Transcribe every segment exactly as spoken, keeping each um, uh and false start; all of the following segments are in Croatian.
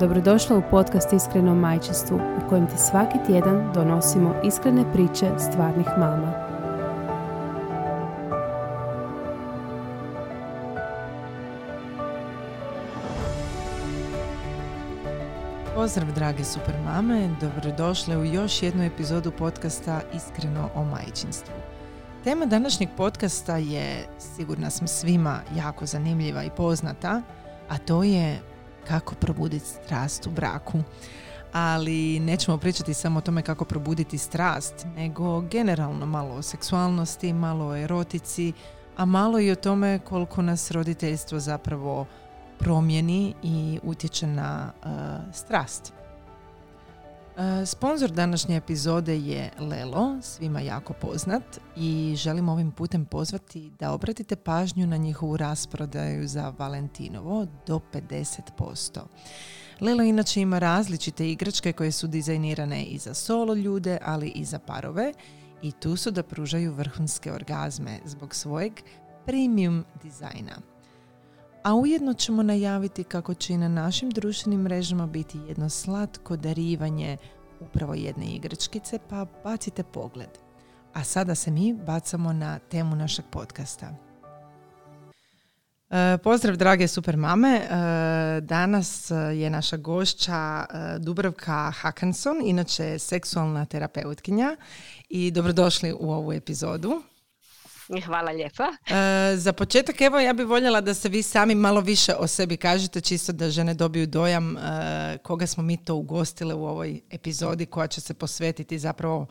Dobrodošla u podcast Iskreno majčinstvu, u kojem ti svaki tjedan donosimo iskrene priče stvarnih mama. Pozdrav drage super mame, dobrodošle u još jednu epizodu podcasta Iskreno o majčinstvu. Tema današnjeg podcasta je, sigurna sam, svima jako zanimljiva i poznata, a to je kako probuditi strast u braku. Ali nećemo pričati samo o tome kako probuditi strast, nego generalno malo o seksualnosti, malo o erotici, a malo i o tome koliko nas roditeljstvo zapravo promijeni i utječe na uh, strast. Uh, sponsor današnje epizode je Lelo, svima jako poznat, i želim ovim putem pozvati da obratite pažnju na njihovu rasprodaju za Valentinovo do pedeset posto. Lelo inače ima različite igračke koje su dizajnirane i za solo ljude, ali i za parove, i tu su da pružaju vrhunske orgazme zbog svojeg premium dizajna. A ujedno ćemo najaviti kako će i na našim društvenim mrežama biti jedno slatko darivanje upravo jedne igračkice, pa bacite pogled. A sada se mi bacamo na temu našeg podcasta. E, pozdrav drage super mame. E, danas je naša gošća Dubravka Håkansson, inače seksualna terapeutkinja, i dobrodošli u ovu epizodu. Hvala lijepa. E, za početak, evo, ja bih voljela da se vi sami malo više o sebi kažete, čisto da žene dobiju dojam e, koga smo mi to ugostile u ovoj epizodi koja će se posvetiti zapravo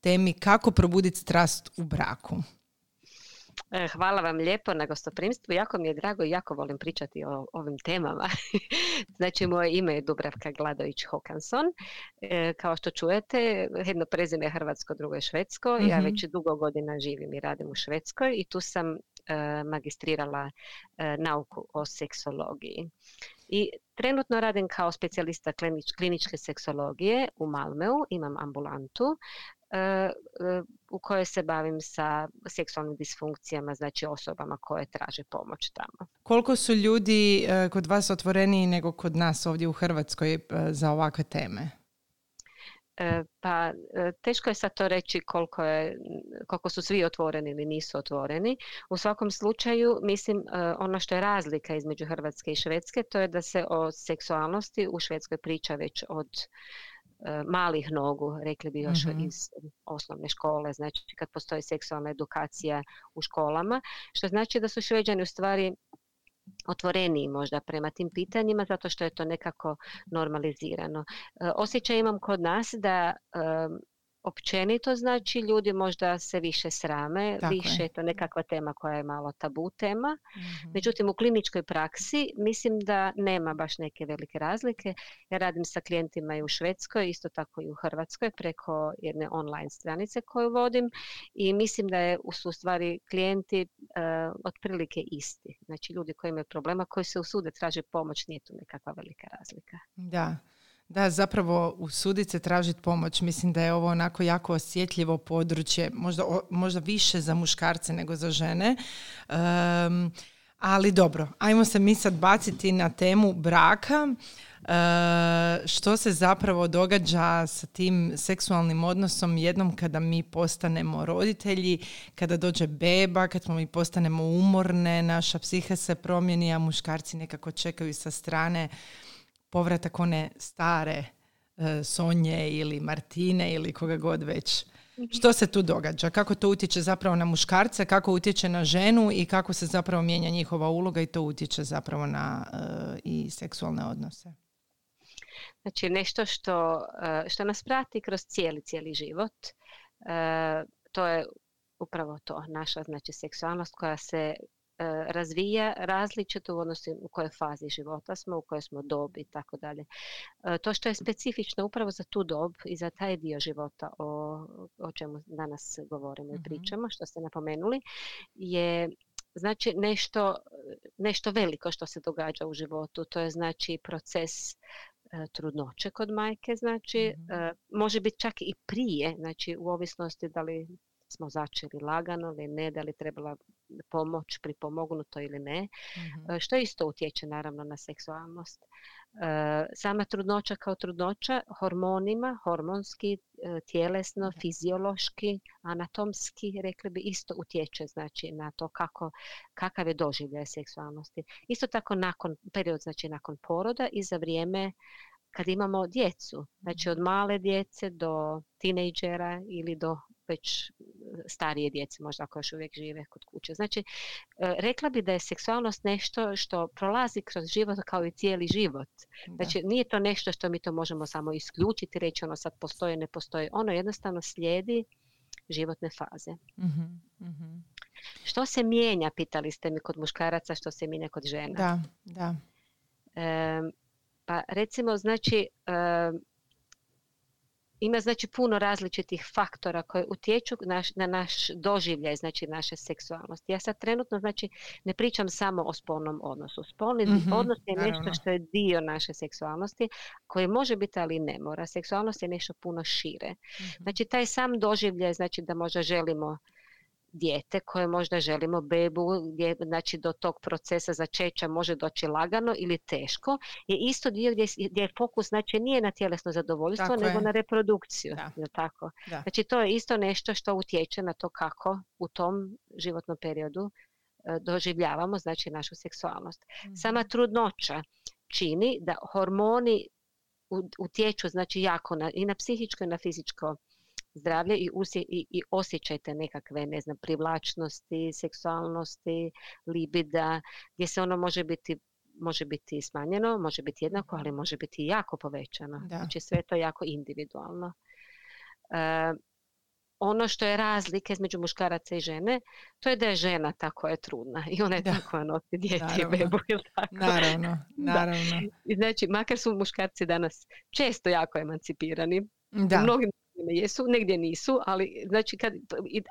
temi kako probuditi strast u braku. E, hvala vam lijepo na gostoprimstvu. Jako mi je drago i jako volim pričati o ovim temama. Znači, moje ime je Dubravka Gladoić Håkansson. E, kao što čujete, jedno prezime je hrvatsko, drugo je švedsko. Mm-hmm. Ja već dugo godina živim i radim u Švedskoj i tu sam e, magistrirala e, nauku o seksologiji. I trenutno radim kao specijalista klinič, kliničke seksologije u Malmeu. Imam ambulantu u kojoj se bavim sa seksualnim disfunkcijama, znači osobama koje traže pomoć tamo. Koliko su ljudi kod vas otvoreniji nego kod nas ovdje u Hrvatskoj za ovakve teme? Pa teško je sad to reći koliko, je, koliko su svi otvoreni ili nisu otvoreni. U svakom slučaju, mislim, ono što je razlika između Hrvatske i Švedske, to je da se o seksualnosti u Švedskoj priča već od malih nogu, rekli bi još mm-hmm. iz osnovne škole, znači kad postoji seksualna edukacija u školama, što znači da su Šveđani u stvari otvoreniji možda prema tim pitanjima zato što je to nekako normalizirano. Osjećaj imam kod nas da um, općenito, znači, ljudi možda se više srame, tako više je to nekakva tema koja je malo tabu tema. Mm-hmm. Međutim, u kliničkoj praksi mislim da nema baš neke velike razlike. Ja radim sa klijentima i u Švedskoj, isto tako i u Hrvatskoj, preko jedne online stranice koju vodim, i mislim da je u stvari klijenti e, otprilike isti. Znači, ljudi koji imaju problema, koji se usude traže pomoć, nije tu nekakva velika razlika. Da. Da, zapravo usuditi se tražiti pomoć. Mislim da je ovo onako jako osjetljivo područje, možda, možda više za muškarce nego za žene. Um, ali dobro, ajmo se mi sad baciti na temu braka. Uh, što se zapravo događa sa tim seksualnim odnosom jednom kada mi postanemo roditelji, kada dođe beba, kad mi postanemo umorne, naša psiha se promijeni, a muškarci nekako čekaju sa strane povratak one stare e, Sonje ili Martine ili koga god već. Što se tu događa? Kako to utječe zapravo na muškarca, kako utječe na ženu i kako se zapravo mijenja njihova uloga i to utječe zapravo na e, i seksualne odnose? Znači, nešto što, što nas prati kroz cijeli, cijeli život, e, to je upravo to, naša, znači, seksualnost koja se razvija različito u odnosu u kojoj fazi života smo, u kojoj smo dobi i tako dalje. To što je specifično upravo za tu dob i za taj dio života o, o čemu danas govorimo i mm-hmm. pričamo, što ste napomenuli, je znači nešto, nešto veliko što se događa u životu. To je znači proces trudnoće kod majke, znači mm-hmm. može biti čak i prije, znači u ovisnosti da li smo začeli lagano ili ne, da li trebala pomoć, pripomognuto ili ne, mm-hmm. što isto utječe naravno na seksualnost. Sama trudnoća kao trudnoća hormonima, hormonski, tjelesno, fiziološki, anatomski, rekli bi, isto utječe znači na to kako, kakav je doživljaj seksualnosti. Isto tako nakon, period znači nakon poroda i za vrijeme kad imamo djecu, znači od male djece do tinejdžera ili do već starije djece, možda ako još uvijek žive kod kuće. Znači, rekla bi da je seksualnost nešto što prolazi kroz život kao i cijeli život. Znači, nije to nešto što mi to možemo samo isključiti, reći ono sad postoji, ne postoji. Ono jednostavno slijedi životne faze. Mm-hmm, mm-hmm. Što se mijenja, pitali ste mi, kod muškaraca, što se mijenja kod žena? Da, da. E, pa recimo, znači... E, Ima znači puno različitih faktora koji utječu naš, na naš doživljaj, znači naše seksualnosti. Ja sad trenutno znači ne pričam samo o spolnom odnosu. Spolni mm-hmm, odnos je naravno nešto što je dio naše seksualnosti koji može biti, ali ne mora. Seksualnost je nešto puno šire. Mm-hmm. Znači taj sam doživljaj, znači da možda želimo dijete, koje možda želimo bebu, gdje znači do tog procesa začeća može doći lagano ili teško, je isto dio gdje, gdje fokus znači nije na tjelesno zadovoljstvo, tako nego je na reprodukciju. Da. Je tako? Da. Znači to je isto nešto što utječe na to kako u tom životnom periodu e, doživljavamo znači našu seksualnost. Mm-hmm. Sama trudnoća čini da hormoni utječu znači jako na, i na psihičko i na fizičko zdravlje i, usje, i, i osjećajte nekakve, ne znam, privlačnosti, seksualnosti, libida, gdje se ono može biti, može biti smanjeno, može biti jednako, ali može biti jako povećano. Da. Znači sve to jako individualno. Uh, ono što je razlika između muškaraca i žene, to je da je žena ta koja je trudna i ona je ta koja nosi dijete i bebu. Naravno, naravno. Da. Znači, makar su muškarci danas često jako emancipirani, da. Mnogim jesu, negdje nisu, ali znači kad,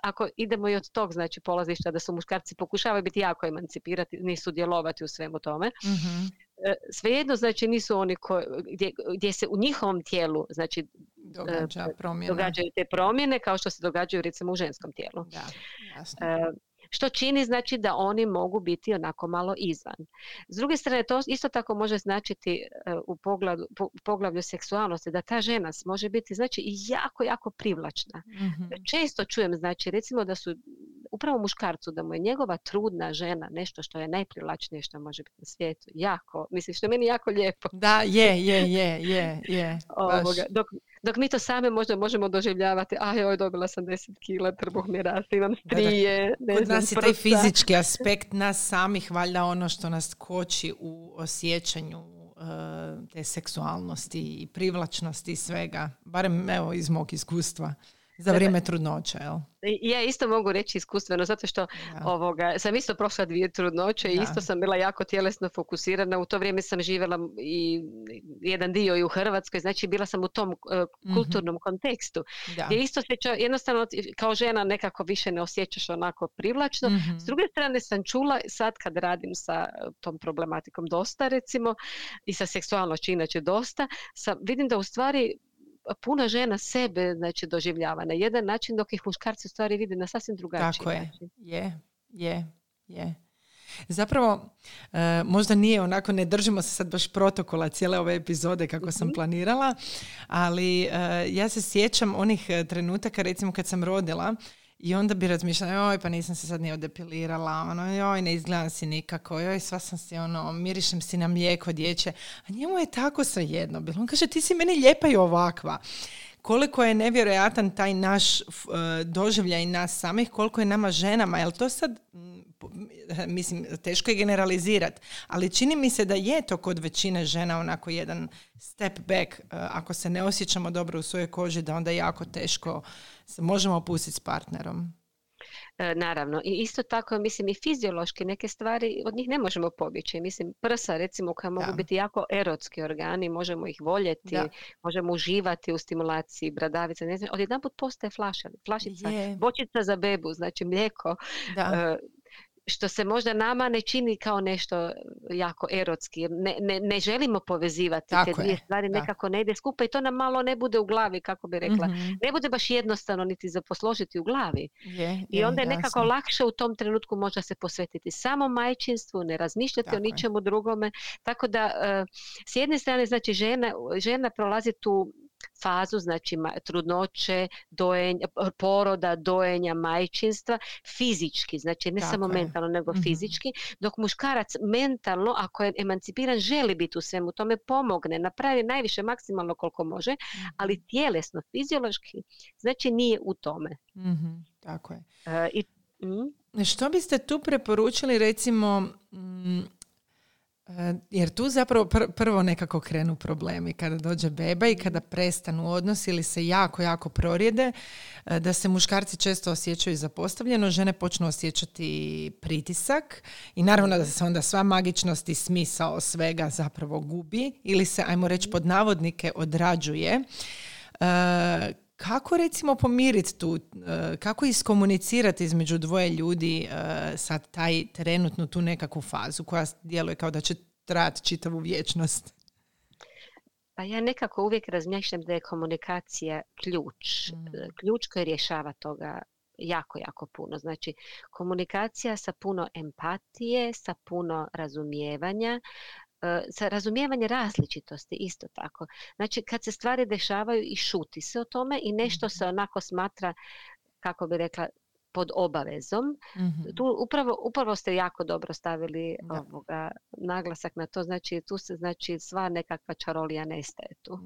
ako idemo i od tog znači polazišta da su muškarci pokušavaju biti jako emancipirati, nisu djelovati u svemu tome, mm-hmm. svejedno znači nisu oni koji, gdje, gdje se u njihovom tijelu znači događa promjene. Događaju te promjene kao što se događaju recimo u ženskom tijelu. Da, jasno. E, što čini znači da oni mogu biti onako malo izvan. S druge strane, to isto tako može značiti u poglavlju, po, poglavlju seksualnosti, da ta žena može biti znači jako, jako privlačna. Mm-hmm. Često čujem, znači, recimo da su upravo muškarcu, da mu je njegova trudna žena nešto što je najprivlačnije što može biti na svijetu. Jako, mislim, što je meni jako lijepo. Da, je, je, je, je, je. Ovoga, dok, dok mi to same možda možemo doživljavati, a joj, dobila sam deset kila, trbuh mi raste, imam strije, ne znam. Nas je taj fizički aspekt nas samih, valjda ono što nas koči u osjećanju uh, te seksualnosti i privlačnosti i svega, barem evo iz mog iskustva za vrijeme trudnoće, jel? Ja isto mogu reći iskustveno, zato što ja. ovoga, sam isto prošla dvije trudnoće i ja. isto sam bila jako tjelesno fokusirana. U to vrijeme sam živjela i jedan dio i u Hrvatskoj, znači bila sam u tom uh, kulturnom mm-hmm. kontekstu. Da. Gdje isto se čo, jednostavno kao žena nekako više ne osjećaš onako privlačno. Mm-hmm. S druge strane sam čula, sad kad radim sa tom problematikom dosta recimo i sa seksualnošću inače dosta, sam, vidim da u stvari puno žena sebe znači doživljava na jedan način, dok ih muškarci u stvari vide na sasvim drugačiji. Tako je, je, je, je. Zapravo, e, možda nije onako, ne držimo se sad baš protokola cijele ove epizode kako sam mm-hmm. planirala, ali e, ja se sjećam onih trenutaka, recimo kad sam rodila, i onda bi razmišljala, joj, pa nisam se sad ni odepilirala, ono, joj, ne izgledam si nikako, joj, sva sam si, ono, mirišem si na mlijeko dječje. A njemu je tako svejedno bilo. On kaže, ti si meni lijepa i ovakva. Koliko je nevjerojatan taj naš uh, doživljaj nas samih, koliko je nama ženama, jel to sad, mislim, teško je generalizirati, ali čini mi se da je to kod većine žena onako jedan step back. Uh, ako se ne osjećamo dobro u svojoj koži, da onda je jako teško se možemo opustiti s partnerom. naravno. I isto tako, mislim, i fiziološki neke stvari od njih ne možemo pobjeći. Mislim, prsa, recimo, koja mogu da. biti jako erotski organi, možemo ih voljeti, da. možemo uživati u stimulaciji, bradavice, ne znam, odjedanput postaje flaša, flašica, je. bočica za bebu, znači mlijeko, da. Uh, što se možda nama ne čini kao nešto jako erotski, jer ne, ne, ne želimo povezivati tako te dvije je, stvari, da. nekako ne ide skupa i to nam malo ne bude u glavi, kako bi rekla. Mm-hmm. Ne bude baš jednostavno niti za posložiti u glavi. Je, je, I onda je nekako jasno. lakše u tom trenutku možda se posvetiti samo majčinstvu, ne razmišljati tako o ničemu je. drugome. Tako da, s jedne strane, znači, žena, žena prolazi tu fazu, znači trudnoće, dojenja, poroda, dojenja, majčinstva, fizički, znači ne Tako samo je. mentalno, nego mm-hmm. fizički, dok muškarac mentalno, ako je emancipiran, želi biti u svemu tome, pomogne, napravi najviše maksimalno koliko može, mm-hmm. ali tjelesno, fiziološki, znači nije u tome. Mm-hmm. Tako je. E, i, mm? Što biste tu preporučili, recimo... Mm, jer tu zapravo pr- prvo nekako krenu problemi kada dođe beba i kada prestanu odnos ili se jako, jako prorijede, da se muškarci često osjećaju zapostavljeno, žene počnu osjećati pritisak i naravno da se onda sva magičnost i smisao svega zapravo gubi ili se, ajmo reći, pod navodnike odrađuje. E, Kako recimo pomiriti tu, kako iskomunicirati između dvoje ljudi sad taj trenutnu tu nekakvu fazu koja djeluje kao da će trajati čitavu vječnost? Pa ja nekako uvijek razmišljam da je komunikacija ključ. Mm. Ključ koji rješava toga jako, jako puno. Znači, komunikacija sa puno empatije, sa puno razumijevanja, sa razumijevanje različitosti isto tako. Znači, kad se stvari dešavaju i šuti se o tome i nešto se onako smatra, kako bi rekla, pod obavezom. Mm-hmm. Tu upravo, upravo ste jako dobro stavili ovoga, naglasak na to. Znači, tu se znači sva nekakva čarolija nestaje tu.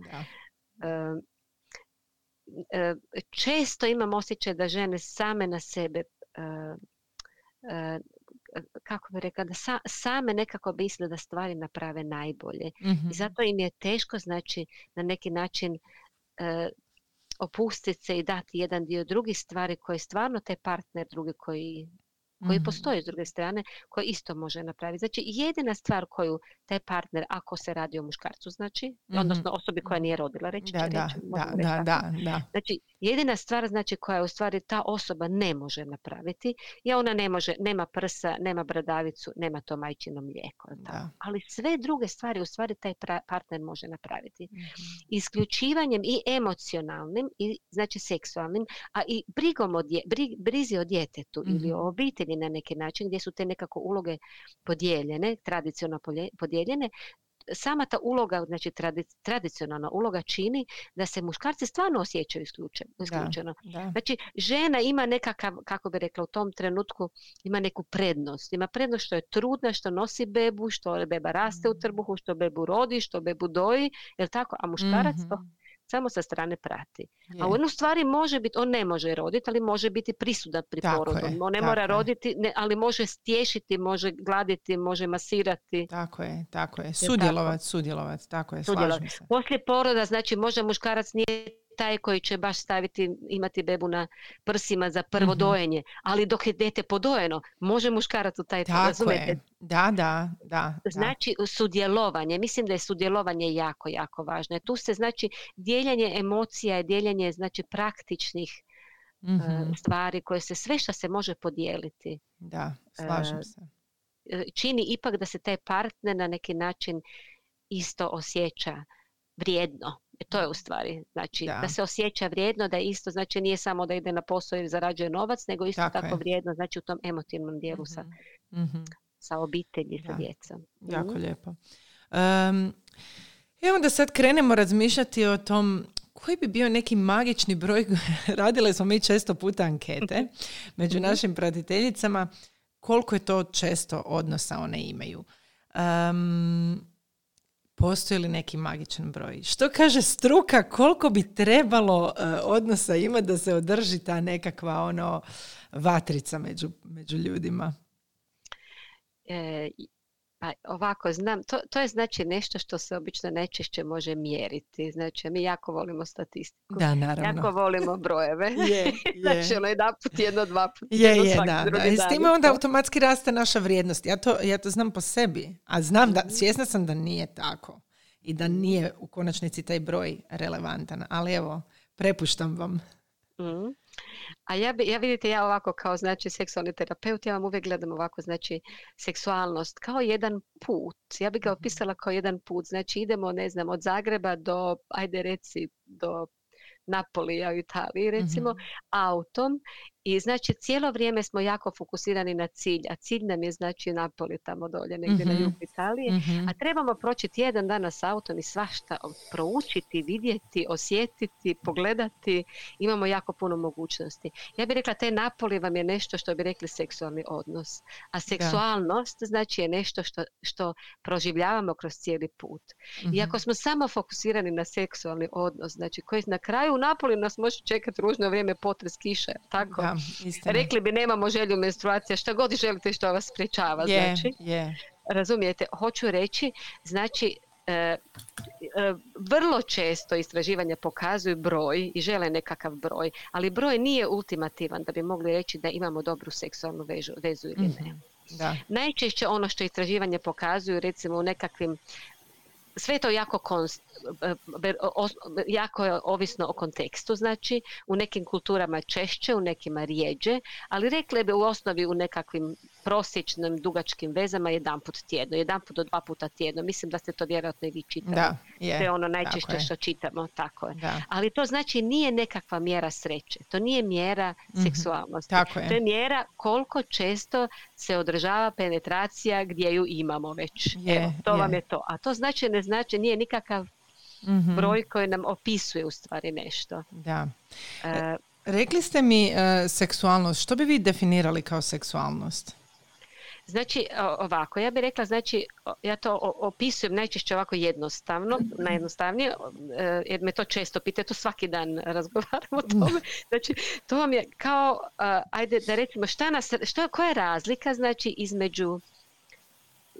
E, e, često imam osjećaj da žene same na sebe e, e, kako bi rekla, da sa, same nekako misle da stvari naprave najbolje. Mm-hmm. I zato im je teško, znači, na neki način e, opustiti se i dati jedan dio drugih stvari koje stvarno te partner drugi koji, koji mm-hmm. postoji s druge strane, koji isto može napraviti. Znači, jedina stvar koju taj partner, ako se radi o muškarcu, znači, mm-hmm. odnosno osobi koja nije rodila, reći da, će da, reći. Da, da, da, da. Znači, jedina stvar, znači, koja je u stvari ta osoba ne može napraviti, ja ona ne može, nema prsa, nema bradavicu, nema to majčino mlijeko. Ali sve druge stvari u stvari taj pra- partner može napraviti. Isključivanjem i emocionalnim, i znači seksualnim, a i brigom o dje, bri, brizi o djetetu mm-hmm. ili o obitelji na neki način, gdje su te nekako uloge podijeljene, tradicionalno podijeljene, sama ta uloga, znači tradi- tradicionalna uloga čini da se muškarci stvarno osjećaju isključeno. isključeno. Da, da. Znači, žena ima nekakav, kako bi rekla, u tom trenutku ima neku prednost. Ima prednost što je trudna, što nosi bebu, što beba raste mm-hmm. u trbuhu, što bebu rodi, što bebu doji, jel tako? A muškarac mm-hmm. to samo sa strane prati. Je. A u jednu stvari može biti, on ne može roditi, ali može biti prisutan pri porodu. On ne mora je. roditi, ne, ali može stješiti, može gladiti, može masirati. Tako je, tako je. Sudjelovat, sudjelovat, tako je, sudjelovat. Slažem se. Poslije poroda, znači, možda muškarac nije taj koji će baš staviti, imati bebu na prsima za prvo mm-hmm. dojenje, ali dok je dete podojeno, može muškarac u taj tako razumete. Je. Da, da, da. Znači, da. sudjelovanje. Mislim da je sudjelovanje jako, jako važno. Tu se, znači, dijeljenje emocija, dijeljenje, znači, praktičnih mm-hmm. uh, stvari koje se, sve što se može podijeliti. Da, slažem uh, se. Čini ipak da se taj partner na neki način isto osjeća vrijedno. To je u stvari, znači, da. da se osjeća vrijedno, da isto, znači, nije samo da ide na posao i zarađuje novac, nego isto tako, tako vrijedno, znači, u tom emotivnom dijelu mm-hmm. sa, mm-hmm. sa obitelji, da. sa djecom. Jako mm-hmm. lijepo. Um, I onda sad krenemo razmišljati o tom koji bi bio neki magični broj. Radile smo mi često puta ankete među mm-hmm. našim pratiteljicama, koliko je to često odnosa one imaju. Um, Postoji li neki magičan broj? Što kaže struka, koliko bi trebalo uh, odnosa imati da se održi ta nekakva ono vatrica među, među ljudima? E, Pa ovako, znam, to, to je znači nešto što se obično najčešće može mjeriti. Znači, mi jako volimo statistiku. Da, naravno. Jako volimo brojeve. je, znači, je. Ono jedan put, jedno, dva put, je, jedno, je, svaki da, drugi da. dan. I s time onda automatski raste naša vrijednost. Ja to, ja to znam po sebi, a znam da, svjesna sam da nije tako. I da nije u konačnici taj broj relevantan. Ali evo, prepuštam vam. Mm. A ja, bi, ja vidite, ja ovako kao znači seksualni terapeut, ja vam uvijek gledam ovako, znači seksualnost kao jedan put. Ja bih ga opisala kao jedan put. Znači idemo, ne znam, od Zagreba do, ajde reci, do Napolija u Italiji recimo, mm-hmm. autom. I znači cijelo vrijeme smo jako fokusirani na cilj, a cilj nam je znači Napoli tamo dolje, negdje mm-hmm. na jugu Italije, mm-hmm. a trebamo proći tjedan dana s autom i svašta proučiti, vidjeti, osjetiti, pogledati, imamo jako puno mogućnosti. Ja bih rekla, taj Napoli vam je nešto što bi rekli seksualni odnos, a seksualnost da. znači je nešto što, što proživljavamo kroz cijeli put. Mm-hmm. I ako smo samo fokusirani na seksualni odnos, znači koji na kraju u Napoli nas može čekati ružno vrijeme, potres, kiša, tako? Da. Istina. Rekli bi nemamo želju menstruacija, šta god želite što vas sprečava. Yeah, znači, yeah. Razumijete, hoću reći, znači e, e, vrlo često istraživanja pokazuju broj i žele nekakav broj, ali broj nije ultimativan da bi mogli reći da imamo dobru seksualnu vezu, vezu ili ne. Mm-hmm. Da. Najčešće ono što istraživanje pokazuju recimo u nekakvim, sve je to jako, konst, jako je ovisno o kontekstu, znači u nekim kulturama češće, u nekima rijeđe, ali rekle bi u osnovi u nekakvim prosječnim dugačkim vezama jedanput tjedno, jedanput do dva puta tjedno. Mislim da ste to vjerojatno i vi čitali. Da, je, to je ono najčešće tako što je. čitamo. Tako je. Da. Ali to znači nije nekakva mjera sreće, to nije mjera mm-hmm. seksualnosti. Tako je. To je mjera koliko često se održava penetracija gdje ju imamo već. Je, Evo, to je. vam je to. A to znači ne znači, nije nikakav mm-hmm. broj koji nam opisuje u stvari nešto. Da. E, Rekli ste mi e, seksualnost. Što bi vi definirali kao seksualnost? Znači ovako, ja bih rekla, znači ja to opisujem najčešće ovako jednostavno, najjednostavnije, jer me to često pita, to svaki dan razgovaramo o tome. Znači to vam je kao, ajde da recimo šta nas, što, koja je razlika znači između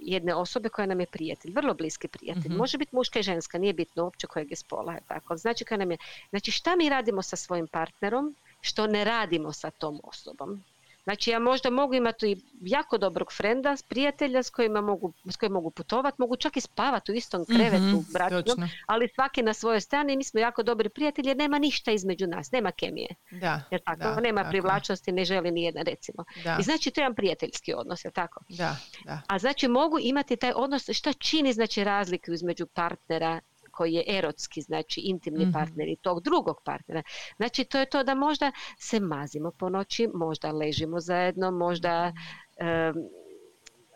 jedne osobe koja nam je prijatelj, vrlo bliski prijatelj, mm-hmm. može biti muška i ženska, nije bitno uopće kojeg je spola, je tako. Znači koja nam je, znači šta mi radimo sa svojim partnerom, što ne radimo sa tom osobom. Znači ja možda mogu imati jako dobrog frenda, prijatelja s kojima mogu, s kojim mogu putovati, mogu čak i spavati u istom krevetu, mm-hmm, bračnom, ali svaki na svojoj strani, mi smo jako dobri prijatelji jer nema ništa između nas, nema kemije. Da, jer tako, da, nema tako. privlačnosti, ne želi nijedan recimo. Da. I znači to je jedan prijateljski odnos, je tako? Da, da. A znači mogu imati taj odnos, šta čini znači razliku između partnera koji je erotski, znači intimni mm-hmm. partner i tog drugog partnera. Znači to je to da možda se mazimo po noći, možda ležimo zajedno, možda, um,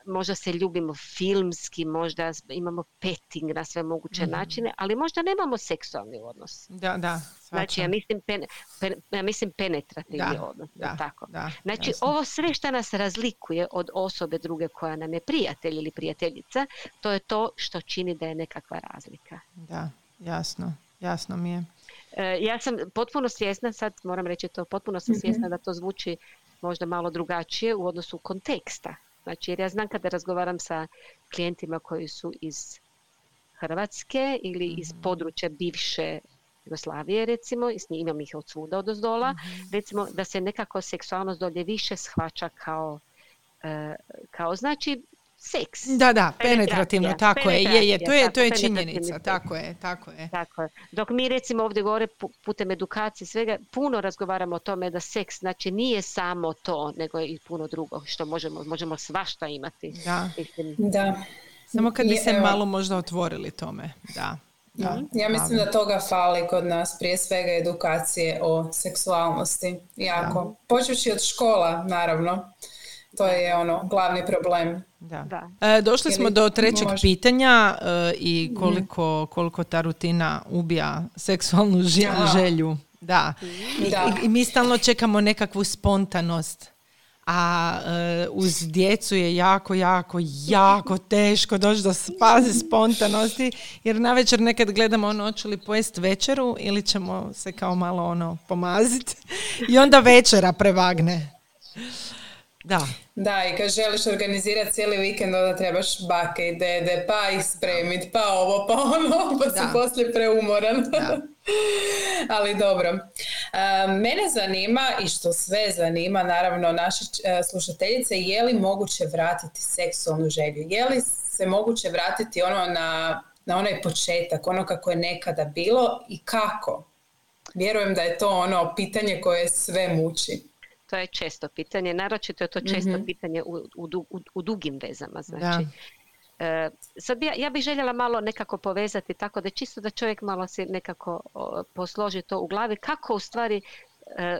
možda se ljubimo filmski, možda imamo petting na sve moguće mm-hmm. načine, ali možda nemamo seksualni odnos. Da, da. Svača. Znači ja mislim, pen, pen, ja mislim penetrativni da, odnos. Da, tako. Da, znači jasno. Ovo sve što nas razlikuje od osobe druge koja nam je prijatelj ili prijateljica, to je to što čini da je nekakva razlika. Da, jasno. Jasno mi je. E, ja sam potpuno svjesna, sad moram reći to, potpuno sam svjesna mm-hmm. da to zvuči možda malo drugačije u odnosu konteksta. Znači jer ja znam kada razgovaram sa klijentima koji su iz Hrvatske ili mm-hmm. iz područja bivše Jugoslavije recimo, i s njim imam ih od svuda od ozdola, mm-hmm. recimo da se nekako seksualnost dolje više shvaća kao, e, kao znači seks. Da, da, penetrativno, tako je, je, je, to je, to je činjenica, tako je, tako je. Tako je. Dok mi recimo ovdje gore putem edukacije svega puno razgovaramo o tome da seks znači nije samo to, nego je i puno drugo što možemo, možemo svašta imati. Da, mislim. Da. Samo kad bi se je, malo možda otvorili tome, da. Da, ja mislim da toga fali kod nas, prije svega edukacije o seksualnosti, jako. Da. Počevši od škola, naravno, to je ono glavni problem. Da. Da. E, došli Ili, smo do trećeg možda. pitanja e, i koliko, koliko ta rutina ubija seksualnu želju. Da. Da. Da. I, i mi stalno čekamo nekakvu spontanost. A e, uz djecu je jako, jako, jako teško doći do faze spontanosti, jer navečer nekad gledamo ono hoće li pojesti večeru ili ćemo se kao malo ono pomaziti i onda večera prevagne. Da. Da, i kad želiš organizirati cijeli vikend, onda trebaš bake i dede, pa ih spremiti, pa ovo, pa ono, pa si poslije preumoran. Da. Ali dobro. Uh, mene zanima, i što sve zanima, naravno, naše uh, slušateljice, je li moguće vratiti seksualnu želju? Je li se moguće vratiti ono na, na onaj početak, ono kako je nekada bilo i kako? Vjerujem da je to ono pitanje koje sve muči. To je često pitanje, naročito je to često mm-hmm. pitanje u, u, u dugim vezama. Znači. E, sad ja, ja bih željela malo nekako povezati tako da čisto da čovjek malo si nekako o, posloži to u glavi kako u stvari e,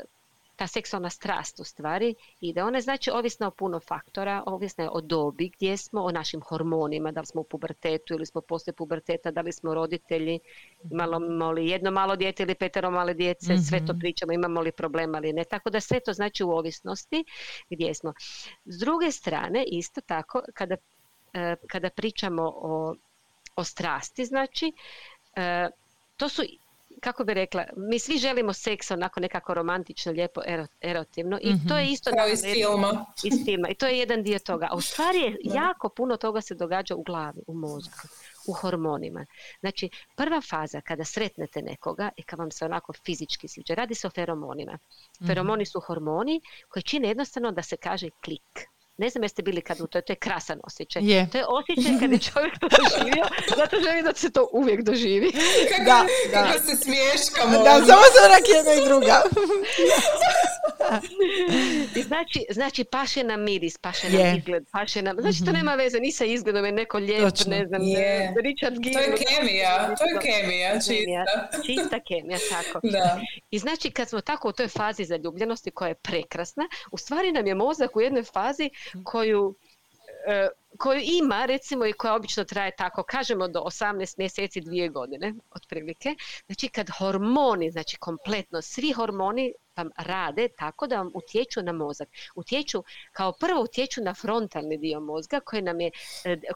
ta seksualna strast u stvari ide. Ona je znači ovisna o puno faktora, ovisna je o dobi gdje smo, o našim hormonima, da li smo u pubertetu ili smo poslije puberteta, da li smo roditelji, imamo li jedno malo dijete ili petero male djece, mm-hmm. sve to pričamo, imamo li problema ili ne. Tako da sve to znači u ovisnosti gdje smo. S druge strane, isto tako, kada, kada pričamo o, o strasti, znači, to su... Kako bi rekla, mi svi želimo seks onako nekako romantično, lijepo, erotivno i mm-hmm. to je isto kao iz filma. Iz filma. I to je jedan dio toga. A u stvari je jako puno toga se događa u glavi, u mozgu, u hormonima. Znači, prva faza kada sretnete nekoga i kad vam se onako fizički sviđa, radi se o feromonima. Feromoni su hormoni koji čine jednostavno da se kaže klik. Ne znam jeste bili kad u to, to je krasan osjećaj. Yeah. To je osjećaj kad je čovjek to doživio, zato želim da se to uvijek doživi. Kako, da, da. Kako se smiješkamo. Da, samo zorak jedna i druga. I znači, znači paše nam miris, paše nam yeah. izgled, paše nam... Znači to nema veze ni sa izgledom, je neko lijep, točno. Ne znam, yeah. Richard Gere. To je kemija, to je kemija, čista. Čista kemija, tako. Da. I znači kad smo tako u toj fazi zaljubljenosti koja je prekrasna, u stvari nam je mozak u jednoj fazi koju, e, koju ima recimo i koja obično traje tako kažemo do osamnaest mjeseci, dvije godine otprilike. Znači kad hormoni, znači kompletno svi hormoni vam rade tako da vam utječu na mozak. Utječu, kao prvo utječu na frontalni dio mozga koji nam je,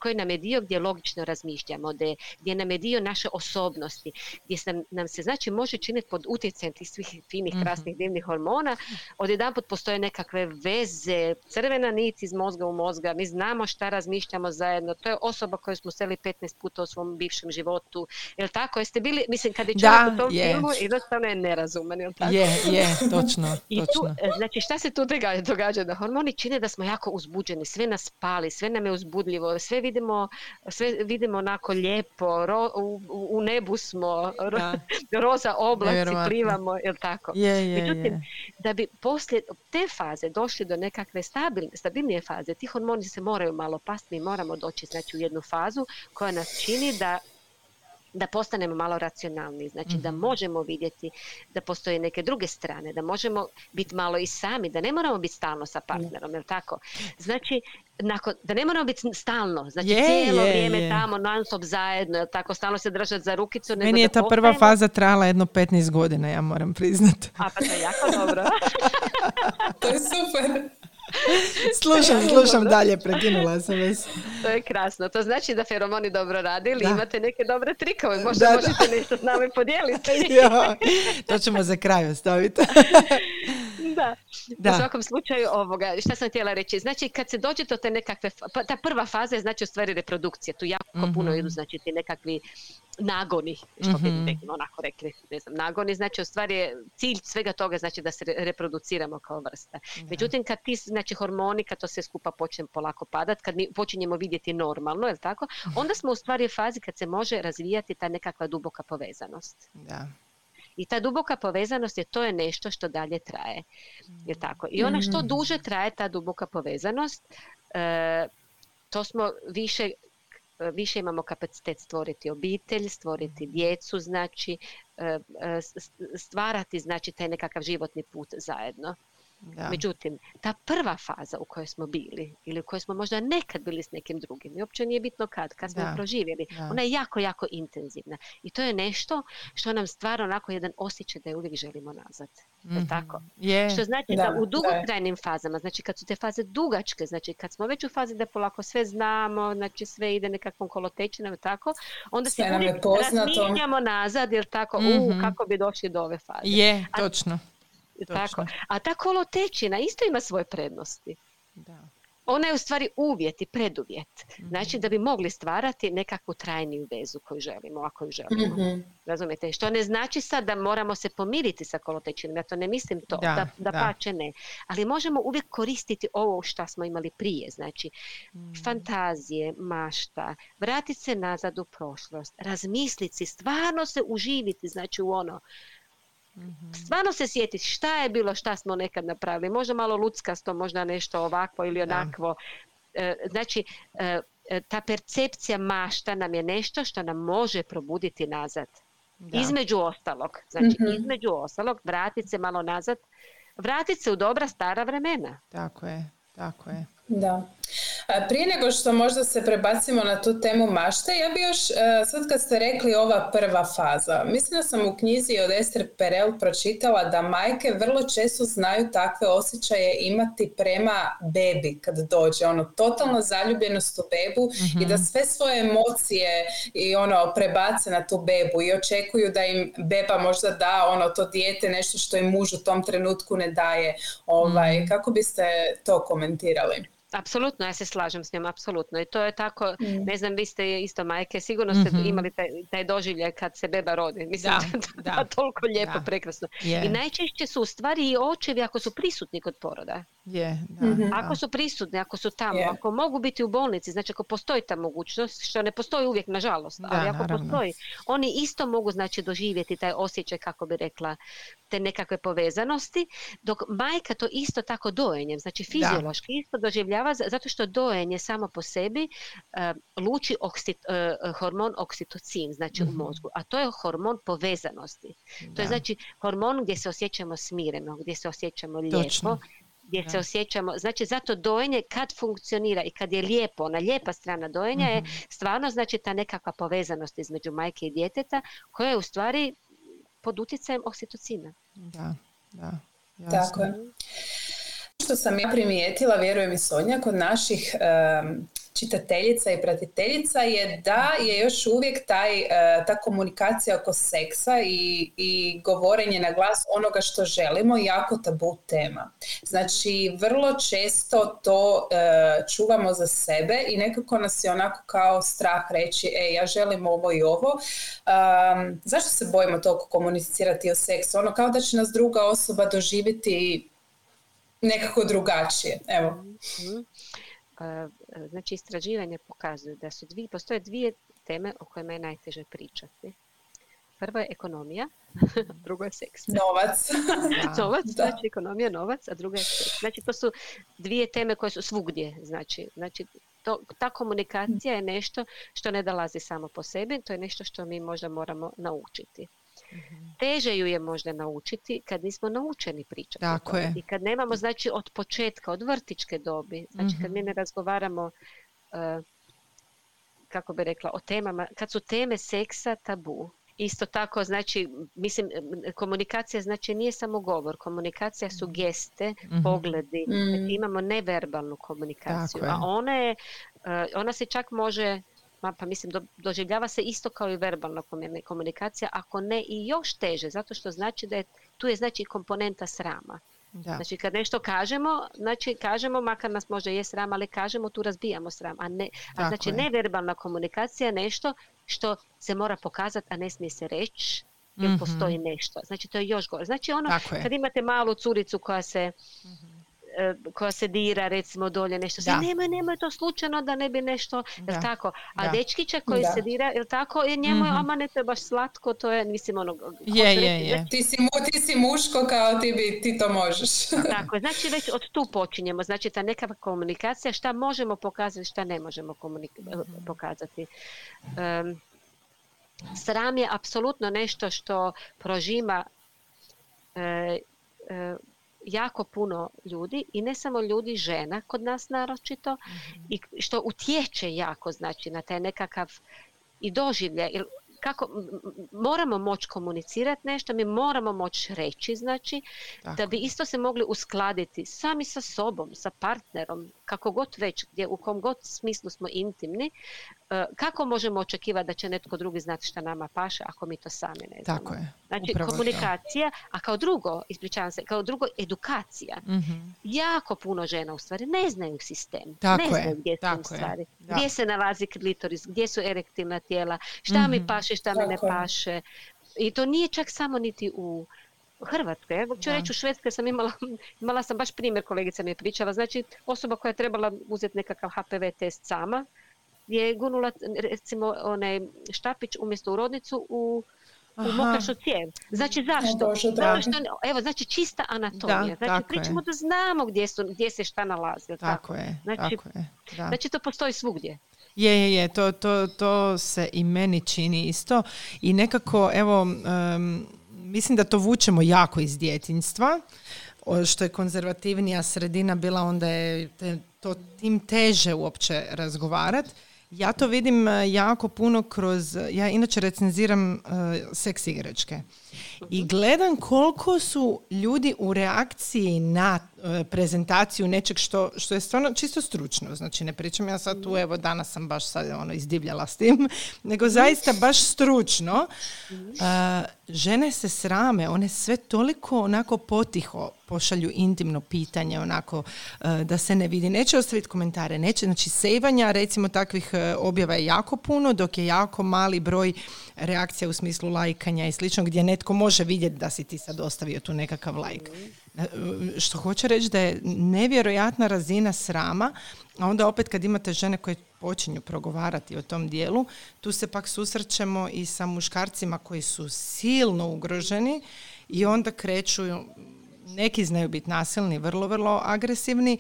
koji nam je dio gdje logično razmišljamo, gdje, gdje nam je dio naše osobnosti, gdje se nam, nam se znači može činiti pod utjecajem tih svih finih, krasnih, divnih hormona. Odjedanput postoje nekakve veze, crvena nit iz mozga u mozga, mi znamo šta razmišljamo zajedno. To je osoba koju smo sreli petnaest puta u svom bivšem životu. Jel tako? Jeste bili, mislim, kad je čovjek u tom yeah. filmu, jednostavno je nerazuman, jel tako? Je, yeah, je. Yeah. Točno, i tu, točno. Znači šta se tu događa, događa? Da hormoni čine da smo jako uzbuđeni, sve nas pali, sve nam je uzbudljivo, sve vidimo, sve vidimo onako lijepo, ro, u, u nebu smo, ro, roza oblaci, plivamo, jel tako? Je, je, međutim, je. Da bi poslije te faze došli do nekakve stabilne, stabilnije faze, ti hormoni se moraju malo pasti, mi moramo doći znači, u jednu fazu koja nas čini da da postanemo malo racionalni, znači da možemo vidjeti da postoje neke druge strane, da možemo biti malo i sami, da ne moramo biti stalno sa partnerom, jel tako? Znači, nakon, da ne moramo biti stalno, znači je, cijelo je, vrijeme je. Tamo, non-stop zajedno, jel tako, stalno se držati za rukicu. Meni je ta prva faza trajala jedno petnaest godina, ja moram priznati. A pa to je jako dobro. To je super. Slušam, slušam dalje, prekinula sam vas. To je krasno, to znači da feromoni dobro rade ili imate neke dobre trikove, možda da, možete da. Nešto s nami podijeliti. Jo, to ćemo za kraj ostaviti. Da. Da. U svakom slučaju ovoga, šta sam htjela reći, znači kad se dođe do te nekakve, ta prva faza je znači u stvari reprodukcija, tu jako mm-hmm. puno idu znači ti nekakvi nagoni, što mm-hmm. bi nekako onako rekli, ne znam, nagoni, znači u stvari je cilj svega toga znači da se reproduciramo kao vrsta. Da. Međutim kad ti znači hormoni, kad to sve skupa počne polako padat, kad mi počinjemo vidjeti normalno, jel tako, onda smo u stvari u fazi kad se može razvijati ta nekakva duboka povezanost. Da. I ta duboka povezanost je, to je nešto što dalje traje. Jel tako? I ona što duže traje ta duboka povezanost, e, to smo više, više imamo kapacitet stvoriti obitelj, stvoriti djecu, znači e, stvarati znači taj nekakav životni put zajedno. Da. Međutim, ta prva faza u kojoj smo bili ili u kojoj smo možda nekad bili s nekim drugim, i uopće nije bitno kad, kad smo da. Proživjeli, da. Ona je jako, jako intenzivna. I to je nešto što nam stvara onako jedan osjećaj da je uvijek želimo nazad. Mm-hmm. Je tako? Yeah. Što znači da, da u dugotrajnim fazama, znači kad su te faze dugačke, znači kad smo već u fazi da polako sve znamo, znači sve ide nekakvom kolotečinom, tako, onda se uvijek razmišljamo nazad, jer tako, mm-hmm. u, kako bi došli do ove faze. Je, yeah, točno. Tako. A ta kolotečina isto ima svoje prednosti. Da. Ona je u stvari uvjet i preduvjet. Mm-hmm. Znači da bi mogli stvarati nekakvu trajniju vezu koju želimo, ako ju želimo. Mm-hmm. Razumijete? Što ne znači sad da moramo se pomiriti sa kolotečinima. Ja to ne mislim to, da, da, da, da. pače ne. Ali možemo uvijek koristiti ovo što smo imali prije. Znači, mm-hmm. fantazije, mašta, vratiti se nazad u prošlost, razmisliti, stvarno se uživiti, znači u ono. Mm-hmm. Stvarno se sjetiti šta je bilo, šta smo nekad napravili. Možda malo luckasto, možda nešto ovakvo ili onakvo. E, znači, e, ta percepcija mašta nam je nešto što nam može probuditi nazad. Da. Između ostalog. Znači, mm-hmm. između ostalog, vratiti se malo nazad. Vratiti se u dobra stara vremena. Tako je, tako je. Da. Prije nego što možda se prebacimo na tu temu mašte, ja bi još, sad kad ste rekli ova prva faza, mislim da sam u knjizi od Esther Perel pročitala da majke vrlo često znaju takve osjećaje imati prema bebi kad dođe, ono, totalna zaljubljenost u bebu, mm-hmm. i da sve svoje emocije i ono prebace na tu bebu i očekuju da im beba možda da ono to dijete nešto što im muž u tom trenutku ne daje. Ovaj, mm. Kako biste to komentirali? Apsolutno, ja se slažem s njom, apsolutno. I to je tako, mm. ne znam, vi ste isto majke, sigurno ste mm-hmm. imali taj, taj doživljaj kad se beba rodi. Mislim da, da, da, da toliko lijepo, da. prekrasno. Yeah. I najčešće su u stvari i očevi ako su prisutni kod poroda. Yeah, da, mm-hmm. da. Ako su prisutni, ako su tamo, yeah. ako mogu biti u bolnici, znači ako postoji ta mogućnost, što ne postoji uvijek, nažalost, da, ali ako naravno. postoji, oni isto mogu, znači, doživjeti taj osjećaj, kako bi rekla, te nekakve povezanosti, dok majka to isto tako dojenjem, znači fiziološki da. isto doživljava, zato što dojenje samo po sebi uh, luči oksit, uh, hormon oksitocin, znači mm-hmm. u mozgu, a to je hormon povezanosti. Da. To je znači hormon gdje se osjećamo smireno, gdje se osjećamo lijepo. Točno. Gdje da. se osjećamo, znači zato dojenje kad funkcionira i kad je lijepo, ona lijepa strana dojenja mm-hmm. je stvarno, znači, ta nekakva povezanost između majke i djeteta koja je u stvari pod utjecajem oksitocina. Da, da. Jasno. Tako je. Što sam ja primijetila, vjerujem i Sonja, kod naših um, čitateljica i pratiteljica je da je još uvijek taj, uh, ta komunikacija oko seksa i, i govorenje na glas onoga što želimo jako tabu tema. Znači, vrlo često to uh, čuvamo za sebe i nekako nas je onako kao strah reći, ej, ja želim ovo i ovo. Um, zašto se bojimo toliko komunicirati o seksu? Ono kao da će nas druga osoba doživjeti nekako drugačije. Evo. Mm-hmm. Znači, istraživanja pokazuju da su dvije, postoje dvije teme o kojima je najteže pričati. Prva je ekonomija, drugo je seks. Novac. Novac, da. Znači ekonomija, novac, a druga je seks. Znači, to su dvije teme koje su svugdje. Znači, znači to, ta komunikacija je nešto što ne dolazi samo po sebi, to je nešto što mi možda moramo naučiti. Teže ju je možda naučiti kad nismo naučeni pričati. Tako je. I kad nemamo, znači, od početka, od vrtičke dobi, znači mm-hmm. kad mi ne razgovaramo, uh, kako bi rekla, o temama, kad su teme seksa tabu. Isto tako, znači, mislim, komunikacija, znači, nije samo govor, komunikacija su geste, mm-hmm. pogledi, mm-hmm. znači, imamo neverbalnu komunikaciju, a ona je, uh, ona se čak može, pa mislim, do, doživljava se isto kao i verbalna komunikacija, ako ne i još teže, zato što znači da je, tu je, znači, komponenta srama. Da. Znači, kad nešto kažemo, znači kažemo, makar nas možda je sram, ali kažemo, tu razbijamo sram. A, ne, a znači, neverbalna komunikacija je nešto što se mora pokazati, a ne smije se reći, jer mm-hmm. postoji nešto. Znači, to je još gore. Znači, ono, kad imate malu curicu koja se... Mm-hmm. koja se dira, recimo, dolje nešto. Da. Nemoj, nemoj to slučajno da ne bi nešto, jel tako? A da. dečkića koji da. se dira, jel tako? Njemu je, mm-hmm. ama ne, to je baš slatko, to je, mislim, ono... Je, je, je. Ti si, mu, ti si muško, kao ti, bi, ti to možeš. Tako, znači, već od tu počinjemo. Znači, ta neka komunikacija, šta možemo pokazati, šta ne možemo komunik- mm-hmm. pokazati. Um, sram je apsolutno nešto što prožima... E, e, jako puno ljudi, i ne samo ljudi, žena kod nas naročito, mm-hmm. i što utječe jako, znači, na taj nekakav i doživlje. Jer kako moramo moći komunicirati nešto, mi moramo moći reći, znači, tako. Da bi isto se mogli uskladiti sami sa sobom, sa partnerom, kako god već, gdje, u kom god smislu smo intimni, kako možemo očekivati da će netko drugi znati šta nama paše ako mi to sami ne znamo. Tako je. Znači, upravo komunikacija, to. A kao drugo, ispričavam se, kao drugo, edukacija. Mm-hmm. Jako puno žena u stvari ne znaju sistem. Tako ne znaju gdje su stvari. Da. Gdje se nalazi klitoris, gdje su erektilna tijela, šta mm-hmm. mi paše, šta tako mi ne paše. I to nije čak samo niti u Hrvatska, ja ću da. reći u Švedskoj sam imala, imala sam baš primjer, kolegica mi je pričala, znači osoba koja je trebala uzeti nekakav H P V test sama je gunula recimo onaj štapić umjesto u rodnicu u, u mokrašu cijev. Znači zašto? Bože, zato što, evo, znači čista anatomija, da, znači pričamo je. Da znamo gdje, su, gdje se šta nalazi. Tako, tako je, znači, tako je. Da. Znači to postoji svugdje. Je, je, je, to, to, to se i meni čini isto i nekako evo... Um, mislim da to vučemo jako iz djetinjstva, što je konzervativnija sredina bila, onda je to tim teže uopće razgovarati. Ja to vidim jako puno kroz, ja inače recenziram uh, seks igračke i gledam koliko su ljudi u reakciji na uh, prezentaciju nečeg što, što je stvarno čisto stručno, znači ne pričam ja sad tu, evo danas sam baš sad ono, izdivljala s tim, nego zaista baš stručno, uh, žene se srame, one sve toliko onako potiho pošalju intimno pitanje, onako uh, da se ne vidi, neće ostaviti komentare, neće, znači sejvanja recimo takvih uh, objava je jako puno, dok je jako mali broj reakcija u smislu lajkanja i slično, gdje netko može vidjeti da si ti sad ostavio tu nekakav lajk. Što hoće reći da je nevjerojatna razina srama, a onda opet kad imate žene koje počinju progovarati o tom dijelu, tu se pak susrećemo i sa muškarcima koji su silno ugroženi i onda kreću, neki znaju biti nasilni, vrlo, vrlo agresivni,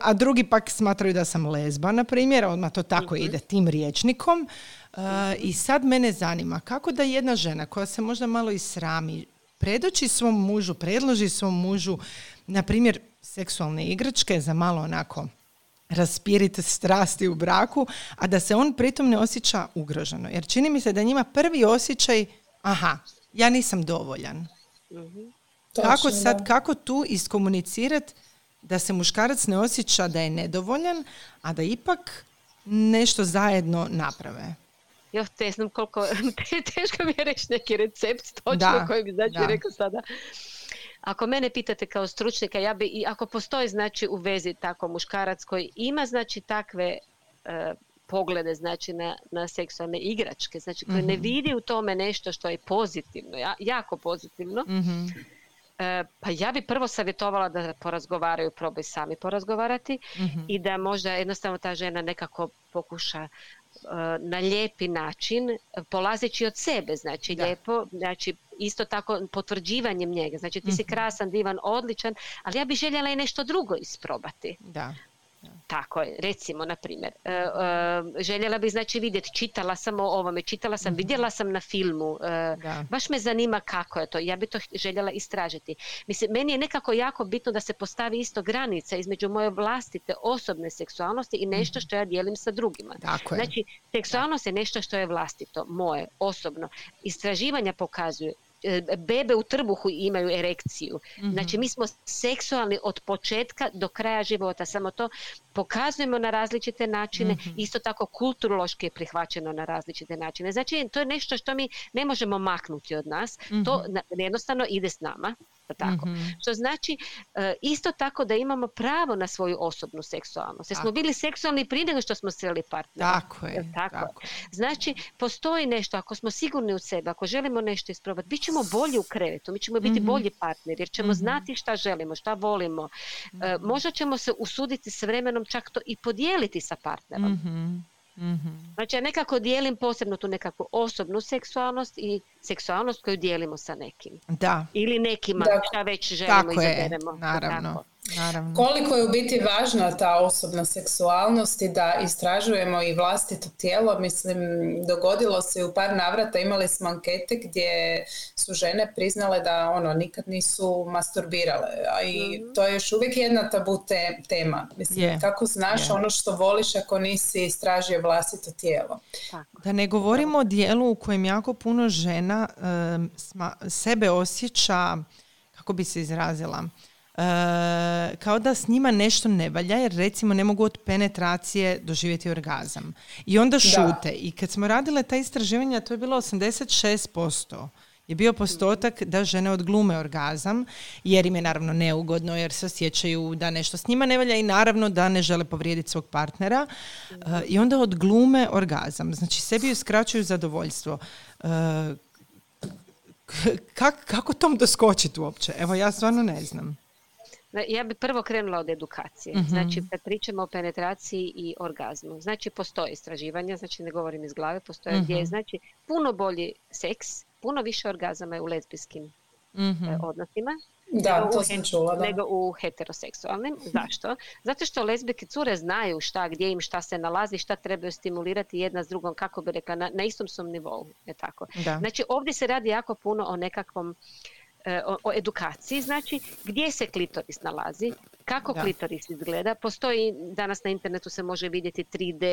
a drugi pak smatraju da sam lezba, na primjer, odmah to tako mm-hmm. ide tim rječnikom. Uh, I sad mene zanima kako da jedna žena koja se možda malo i srami predoči svom mužu, predloži svom mužu, na primjer, seksualne igračke za malo onako raspiriti strasti u braku, a da se on pritom ne osjeća ugroženo. Jer čini mi se da njima prvi osjećaj, aha, ja nisam dovoljan. Mm-hmm. Točno, kako sad, da. Kako tu iskomunicirati da se muškarac ne osjeća da je nedovoljan, a da ipak nešto zajedno naprave? Jo, te znam koliko, te, teško mi je reći neki recept točno koji bi znači da. rekao sada. Ako mene pitate kao stručnjaka, ja bi, i ako postoji znači u vezi tako muškarac koji ima znači takve e, poglede znači na, na seksualne igračke, znači koji mm-hmm. ne vidi u tome nešto što je pozitivno, ja, jako pozitivno, mm-hmm. e, pa ja bi prvo savjetovala da porazgovaraju, probaj sami porazgovarati mm-hmm. i da možda jednostavno ta žena nekako pokuša na lijepi način, polazeći od sebe, znači da. lijepo, znači isto tako potvrđivanjem njega, znači ti si krasan, divan, odličan, ali ja bih željela i nešto drugo isprobati. Da. Da. Tako je, recimo, na primjer, e, e, željela bih znači vidjeti, čitala sam o ovome, čitala sam, mm-hmm. vidjela sam na filmu, e, baš me zanima kako je to, ja bih to željela istražiti. Mislim, meni je nekako jako bitno da se postavi isto granica između moje vlastite osobne seksualnosti i nešto što ja dijelim sa drugima. Tako je. Znači, seksualnost da. je nešto što je vlastito, moje, osobno. Istraživanja pokazuju, bebe u trbuhu imaju erekciju. Mm-hmm. Znači, mi smo seksualni od početka do kraja života. Samo to pokazujemo na različite načine. Mm-hmm. Isto tako kulturološki je prihvaćeno na različite načine. Znači, to je nešto što mi ne možemo maknuti od nas. Mm-hmm. To jednostavno ide s nama. Tako. Mm-hmm. Što znači isto tako da imamo pravo na svoju osobnu seksualnost. Jer smo bili seksualni prije nego što smo sreli partnera. Tako je. Tako. Tako. Znači, postoji nešto, ako smo sigurni u sebe, ako želimo nešto isprobati, bit ćemo bolji u krevetu, mi ćemo biti mm-hmm. bolji partner, jer ćemo mm-hmm. znati šta želimo, šta volimo. E, možda ćemo se usuditi s vremenom čak to i podijeliti sa partnerom. Mm-hmm. Mm-hmm. Znači, ja nekako dijelim posebno tu nekakvu osobnu seksualnost i seksualnost koju dijelimo sa nekim. Da. Ili nekima, da. šta već želimo tako izaberemo. Je, naravno. Tako. Naravno. Koliko je u biti važna ta osobna seksualnost i da istražujemo i vlastito tijelo, mislim, dogodilo se u par navrata, imali smo ankete gdje su žene priznale da ono nikad nisu masturbirale, a i to je još uvijek jedna tabu te, tema. Mislim, yeah. kako znaš yeah. ono što voliš ako nisi istražio vlastito tijelo. Tako. Da ne govorimo o dijelu u kojem jako puno žena um, sma, sebe osjeća, kako bi se izrazila, kao da s njima nešto ne valja, jer recimo ne mogu od penetracije doživjeti orgazam. I onda šute. Da. I kad smo radile ta istraživanja, to je bilo osamdeset šest posto. Je bio postotak da žene odglume orgazam, jer im je naravno neugodno, jer se osjećaju da nešto s njima ne valja i naravno da ne žele povrijediti svog partnera. E, I onda odglume orgazam. Znači, sebi uskraćuju zadovoljstvo. E, kak, kako tom doskočiti uopće? Evo, ja stvarno ne znam. Ja bih prvo krenula od edukacije. Mm-hmm. Znači, kad pričamo o penetraciji i orgazmu. Znači, postoje istraživanja, znači ne govorim iz glave, postoje mm-hmm. gdje. Znači, puno bolji seks, puno više orgazama je u lezbijskim mm-hmm. e, odnosima da, nego, to sam čula, da. nego u heteroseksualnim. Mm-hmm. Zašto? Zato što lezbijke cure znaju šta, gdje im šta se nalazi, šta trebaju stimulirati jedna s drugom, kako bi rekla, na, na istom svom nivou. Je tako. Da. Znači, ovdje se radi jako puno o nekakvom O, o edukaciji, znači gdje se klitoris nalazi, kako da. Klitoris izgleda, postoji, danas na internetu se može vidjeti tri D,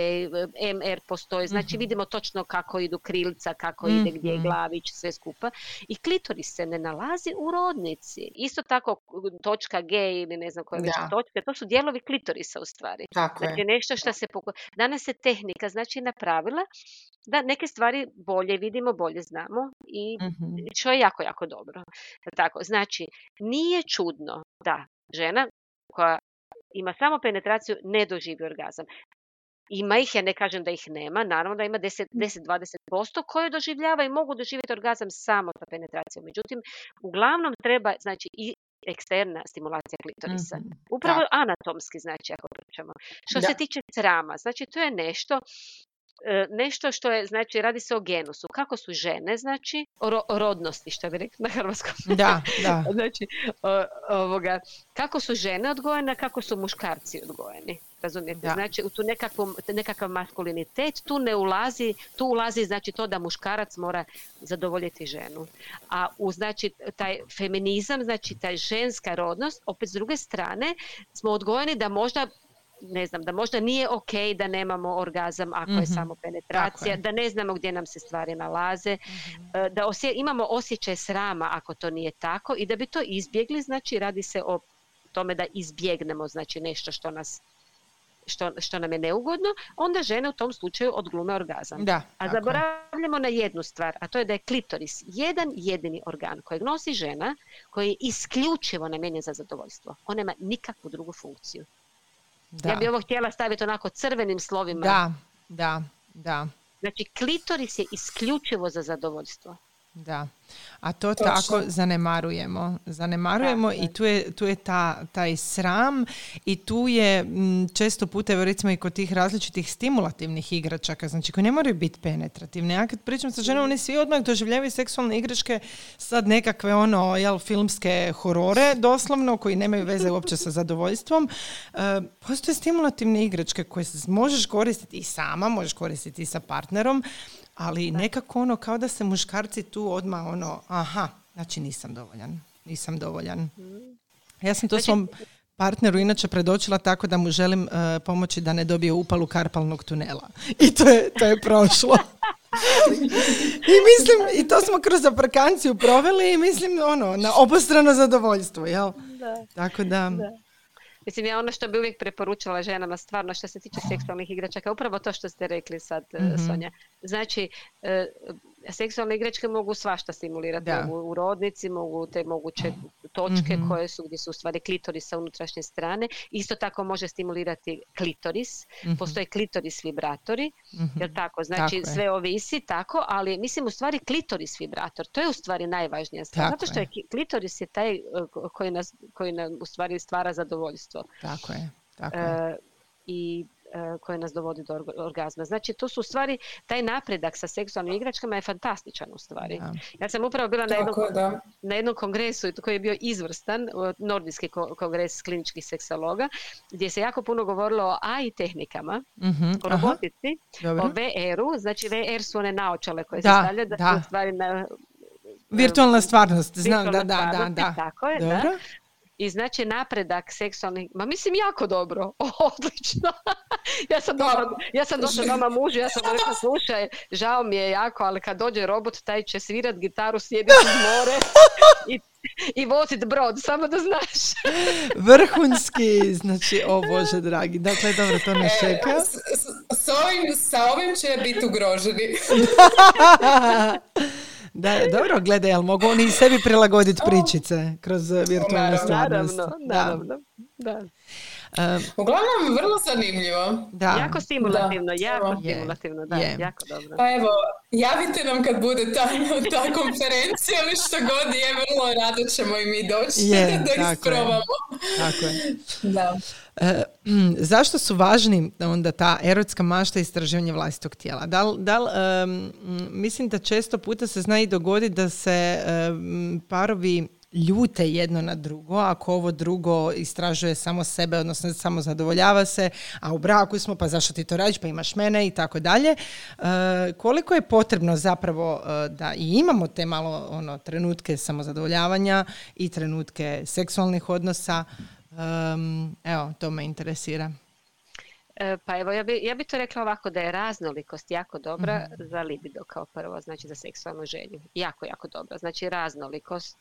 M R postoji, znači mm-hmm. vidimo točno kako idu krilca, kako mm-hmm. ide, gdje je glavić, sve skupa. I klitoris se ne nalazi u rodnici. Isto tako točka G ili ne znam koja već točka, to su dijelovi klitorisa u stvari. Tako znači je. Nešto što se poko... Danas se tehnika znači napravila da neke stvari bolje vidimo, bolje znamo i mm-hmm. što je jako, jako dobro. Tako, znači, nije čudno da žena koja ima samo penetraciju ne doživi orgazam. Ima ih, ja ne kažem da ih nema, naravno da ima deset do dvadeset posto koje doživljavaju i mogu doživjeti orgazam samo sa penetracijom. Međutim, uglavnom treba, znači, i eksterna stimulacija klitorisa. Upravo da. Anatomski, znači, ako pričamo. Što da. Se tiče srama, znači, to je nešto... Nešto što je, znači, radi se o genusu. Kako su žene, znači, o, ro- o rodnosti, što bi rekli na hrvatskom. Da, da. Znači, o, ovoga, kako su žene odgojene, kako su muškarci odgojeni. Razumijete? Da. Znači, u tu nekakvom, nekakav maskulinitet, tu ne ulazi, tu ulazi, znači, to da muškarac mora zadovoljiti ženu. A u, znači, taj feminizam, znači, taj ženska rodnost, opet s druge strane, smo odgojeni da možda ne znam, da možda nije ok da nemamo orgazam ako mm-hmm. je samo penetracija, je. Da ne znamo gdje nam se stvari nalaze, mm-hmm. da osje, imamo osjećaj srama ako to nije tako i da bi to izbjegli, znači radi se o tome da izbjegnemo znači, nešto što, nas, što, što nam je neugodno, onda žene u tom slučaju odglume orgazam. Da, a zaboravljamo na jednu stvar, a to je da je klitoris jedan jedini organ kojeg nosi žena, koji je isključivo namijenjen za zadovoljstvo. On nema nikakvu drugu funkciju. Da. Ja bi ovo htjela staviti onako crvenim slovima. Da, da, da. Znači, klitoris je isključivo za zadovoljstvo. Da, a to točno. Tako zanemarujemo. Zanemarujemo da, da. I tu je, tu je ta, taj sram i tu je m, često puta, evo recimo i kod tih različitih stimulativnih igračaka, znači koji ne moraju biti penetrativni. Ja kad pričam sa ženom, oni svi odmah doživljavaju seksualne igračke sad nekakve ono, jel, filmske horore doslovno, koji nemaju veze uopće sa zadovoljstvom. E, postoje stimulativne igračke koje možeš koristiti i sama, možeš koristiti i sa partnerom, ali nekako ono, kao da se muškarci tu odmah ono, aha, znači nisam dovoljan, nisam dovoljan. Ja sam to znači... svom partneru inače predočila tako da mu želim uh, pomoći da ne dobije upalu karpalnog tunela. I to je, to je prošlo. I mislim, i to smo kroz aprekanciju proveli i mislim, ono, na obostrano zadovoljstvo, jel? Da. Tako da... da. Mislim, ja ono što bi uvijek preporučila ženama stvarno što se tiče seksualnih igračaka, upravo to što ste rekli sad, mm-hmm. Sonja. Znači, e, seksualne igračke mogu svašta stimulirati. Da. Mogu u rodnici, mogu te moguće točke mm-hmm. koje su gdje su u stvari klitoris sa unutrašnje strane. Isto tako može stimulirati klitoris. Mm-hmm. Postoje klitoris vibratori. Mm-hmm. Jel tako? Znači, tako je. Sve ovisi tako, ali mislim u stvari klitoris vibrator. To je u stvari najvažnija stvar. Tako zato što je klitoris je taj koji nas, koji nam u stvari stvara zadovoljstvo. Tako je, tako je. E, i e, koje nas dovodi do orgazma. Znači, to su u stvari, taj napredak sa seksualnim igračkama je fantastičan u stvari. Da. Ja sam upravo bila na jednom, je, na jednom kongresu koji je bio izvrstan, nordijski kongres kliničkih seksologa, gdje se jako puno govorilo o A I tehnikama, mm-hmm. o robotici, o V R-u. Znači, V R su one naočale koje da, se stavljaju da, da su u stvari na... Virtualna stvarnost. Znam, virtualna da, da, stvarnost, da, da, da. Tako je, dobro. Da. I znači napredak seksualni, ma mislim jako dobro, odlično. Ja sam došla, ja sam došla doma mužu, ja sam rekla slušaj, žao mi je jako, ali kad dođe robot taj će svirat gitaru, sjediti u more i, i vozit brod, samo da znaš. Vrhunski, znači, o Bože dragi, dakle dobro, to nas čeka. E, s, s, s ovim, sa ovim će biti ugroženi. Da, dobro, gledaj, ali mogu oni i sebi prilagoditi pričice kroz virtualnu stvarnost. Naravno, naravno. Da. Da. Um, Uglavnom, vrlo zanimljivo. Da. Jako stimulativno, da. jako je. stimulativno, da, je. jako dobro. Pa evo, javite nam kad bude ta, ta konferencija ili što god je, vrlo rado ćemo i mi doći je, da isprobamo. Je. Tako je. Da. E, m, zašto su važni onda ta erotska mašta i istraživanje vlastitog tijela? Dal, dal, um, mislim da često puta se zna i dogoditi da se um, parovi ljute jedno na drugo, ako ovo drugo istražuje samo sebe, odnosno samo zadovoljava se, a u braku smo, pa zašto ti to radiš, pa imaš mene i tako dalje. Koliko je potrebno zapravo e, da i imamo te malo ono, trenutke samozadovoljavanja i trenutke seksualnih odnosa? Um, evo, to me interesira. E, pa evo, ja bi, ja bi to rekla ovako, da je raznolikost jako dobra mm-hmm. za libido kao prvo, znači za seksualnu želju. Jako, jako dobra. Znači raznolikost.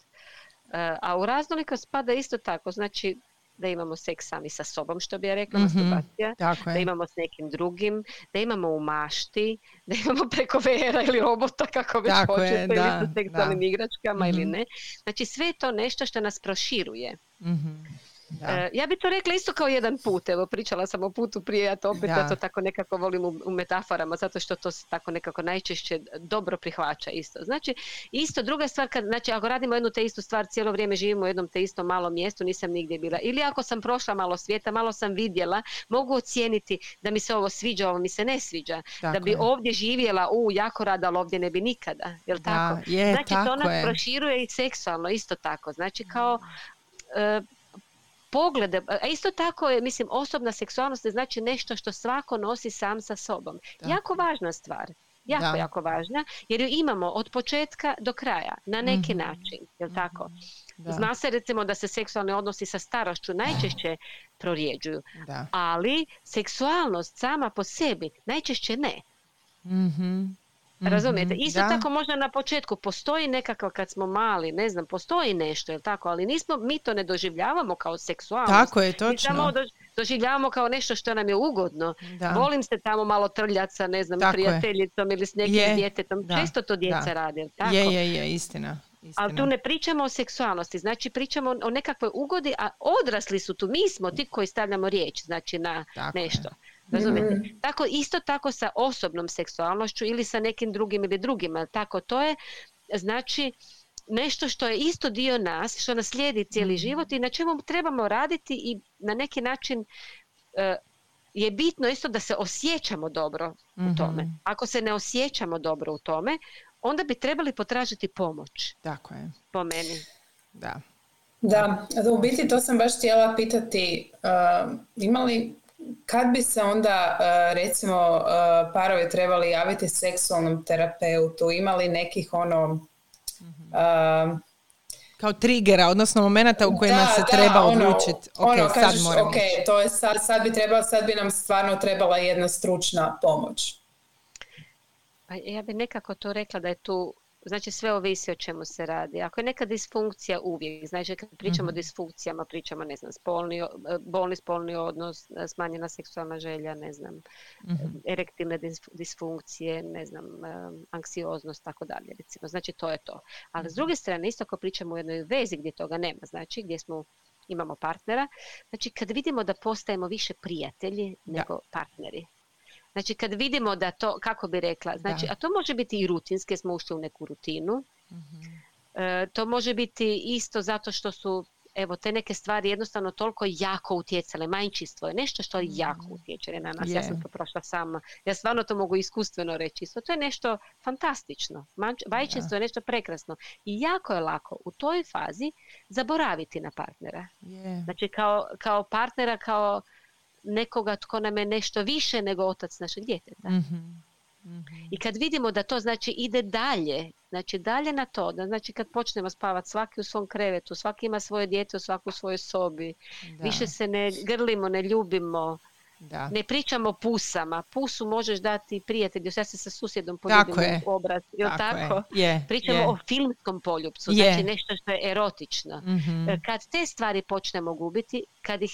E, a u raznolikost spada isto tako, znači da imamo seks sami sa sobom, što bi ja rekla, mm-hmm. masturbacija, da imamo s nekim drugim, da imamo u mašti, da imamo preko vera ili robota, kako već tako hoćete, je, da, ili sa seksualnim da. igračkama mm-hmm. ili ne. Znači sve je to nešto što nas proširuje. Mm-hmm. Da. Ja bi to rekla isto kao jedan put, evo pričala sam o putu prije, ja to opet ja to tako nekako volim u, u metaforama, zato što to se tako nekako najčešće dobro prihvaća isto. Znači, isto druga stvar, kad, znači ako radimo jednu te istu stvar, cijelo vrijeme živimo u jednom te istom malom mjestu, nisam nigdje bila, ili ako sam prošla malo svijeta, malo sam vidjela, mogu ocijeniti da mi se ovo sviđa, ovo mi se ne sviđa, tako da bi je. ovdje živjela, u, jako rada, ali ovdje ne bi nikada, jel da, tako? Je, znači, tako to nas je. proširuje i seksualno, isto tako, znači kao... Uh, poglede, a isto tako je, mislim, osobna seksualnost je znači nešto što svako nosi sam sa sobom. Da. Jako važna stvar. Jako, da. jako važna, jer ju imamo od početka do kraja, na neki mm-hmm. način, jel mm-hmm. tako? Da. Zna se recimo da se seksualni odnosi sa starošću najčešće prorjeđuju, da. ali seksualnost sama po sebi najčešće ne. Mhm. Razumijete? Isto da. tako možda na početku postoji nekako kad smo mali, ne znam, postoji nešto, jel tako, ali nismo, mi to ne doživljavamo kao seksualnost. Tako je, točno. Mi samo dož, doživljavamo kao nešto što nam je ugodno. Da. Volim se tamo malo trljat sa, ne znam, tako prijateljicom je. ili s nekim je. djetetom. Da. Često to djeca da. rade, jel tako? Je, je, je, istina. Istina. Ali tu ne pričamo o seksualnosti, znači pričamo o nekakvoj ugodi, a odrasli su tu, mi smo ti koji stavljamo riječ, znači na tako nešto. Je. Razumijete? Mm. Tako, isto tako sa osobnom seksualnošću ili sa nekim drugim ili drugima. Tako, to je znači nešto što je isto dio nas, što nas slijedi cijeli mm. život i na čemu trebamo raditi i na neki način uh, je bitno isto da se osjećamo dobro mm-hmm. u tome. Ako se ne osjećamo dobro u tome, onda bi trebali potražiti pomoć. Tako je. Po meni. Da. Da, u biti to sam baš htjela pitati, uh, imali kad bi se onda, recimo, parovi trebali javiti seksualnom terapeutu? Imali nekih ono... Mm-hmm. Uh, kao trigera, odnosno momenta u kojima da, se da, treba ono, odlučiti. Ok, ono, sad kažeš, moram okay, ići. To je sad, sad, bi trebalo, sad bi nam stvarno trebala jedna stručna pomoć. Pa ja bi nekako to rekla da je tu... Znači sve ovisi o čemu se radi. Ako je neka disfunkcija uvijek, znači kad pričamo mm-hmm. o disfunkcijama, pričamo, ne znam, spolni, bolni spolni odnos, smanjena seksualna želja, ne znam, mm-hmm. erektilne disfunkcije, ne znam, anksioznost, tako dalje, recimo. Znači to je to. Ali s druge strane, isto ako pričamo o jednoj vezi gdje toga nema, znači gdje smo, imamo partnera, znači kad vidimo da postajemo više prijatelji nego da. partneri. Znači kad vidimo da to, kako bi rekla, znači, da. a to može biti i rutinske, smo ušli u neku rutinu, mm-hmm. e, to može biti isto zato što su, evo, te neke stvari jednostavno toliko jako utjecale, majčinstvo je nešto što mm-hmm. jako utječe na nas, yeah. ja sam to prošla sama, ja stvarno to mogu iskustveno reći, isto to je nešto fantastično, majčinstvo je nešto prekrasno i jako je lako u toj fazi zaboraviti na partnera, yeah. znači kao, kao partnera, kao nekoga tko nam je nešto više nego otac našeg djeteta. Mm-hmm. Mm-hmm. I kad vidimo da to znači ide dalje, Znači dalje na to, da, znači kad počnemo spavati svaki u svom krevetu, svaki ima svoje dijete, svaki u svojoj sobi, da. Više se ne grlimo, ne ljubimo, da. Ne pričamo o pusama. Pusu možeš dati prijatelju, ja se sa susjedom poljubim u obraz. Jel tako? Je. tako? Je. Pričamo je. o filmskom poljubcu, je. Znači nešto što je erotično. Mm-hmm. Kad te stvari počnemo gubiti, kad ih,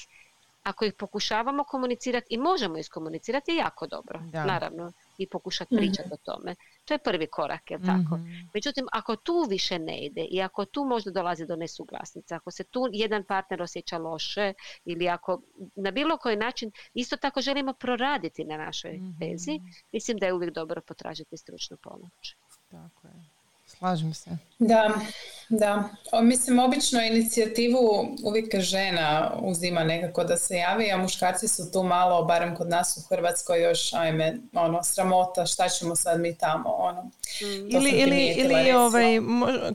ako ih pokušavamo komunicirati, i možemo iskomunicirati jako dobro, da. Naravno, i pokušati pričati mm-hmm. o tome. To je prvi korak, je li tako? Mm-hmm. Međutim, ako tu više ne ide i ako tu možda dolazi do nesuglasnice, ako se tu jedan partner osjeća loše ili ako na bilo koji način isto tako želimo proraditi na našoj mm-hmm. vezi, mislim da je uvijek dobro potražiti stručnu pomoć. Tako je. Slažem se. Da, da. O, mislim, obično inicijativu uvijek žena uzima nekako da se javi, a muškarci su tu malo, barem kod nas u Hrvatskoj, još ajme, ono, sramota, šta ćemo sad mi tamo, ono. Mm. Ili, ili, ili ovaj,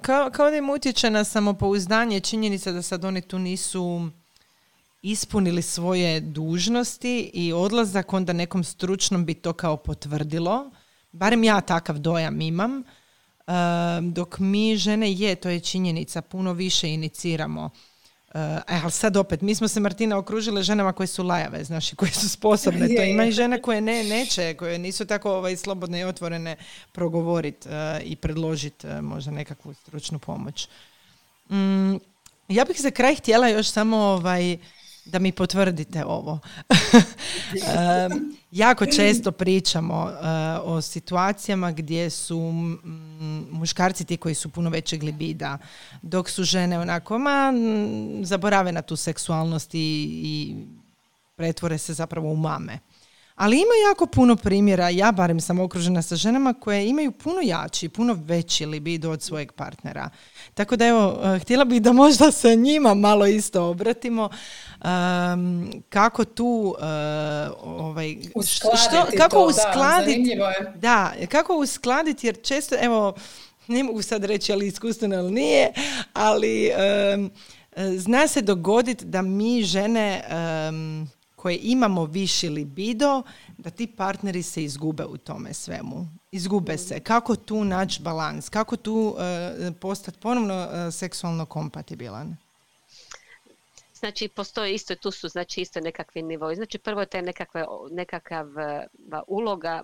kao, kao da im utječe na samopouzdanje činjenica da sad oni tu nisu ispunili svoje dužnosti i odlazak onda nekom stručnom bi to kao potvrdilo. Barem ja takav dojam imam. Uh, dok mi žene, je, to je činjenica, puno više iniciramo. Uh, ali sad opet, mi smo se, Martina, okružile ženama koje su lajave, znaš, koje su sposobne. To ima i žene koje ne, neće, koje nisu tako ovaj, slobodne i otvorene progovoriti uh, i predložiti uh, možda nekakvu stručnu pomoć. Mm, ja bih za kraj htjela još samo ovaj, da mi potvrdite ovo. uh, jako često pričamo uh, o situacijama gdje su mm, muškarci ti koji su puno većeg libida, dok su žene onako ma, m, zaborave na tu seksualnost i, i pretvore se zapravo u mame. Ali ima jako puno primjera, ja barem sam okružena sa ženama koje imaju puno jači, puno veći libido od svojeg partnera. Tako da evo, htjela bih da možda se njima malo isto obratimo. Um, kako tu uh, ovaj, što, kako to, uskladiti, da, da, kako uskladiti, jer često, evo, ne mogu sad reći ali iskustveno ili nije, ali um, zna se dogoditi da mi žene um, koje imamo viši libido, da ti partneri se izgube u tome svemu. Izgube se. Kako tu naći balans? Kako tu uh, postati ponovno uh, seksualno kompatibilan? Znači, postoje isto, tu su znači, isto nekakvi nivoi. Znači, prvo je taj nekakve, nekakav uh, uloga,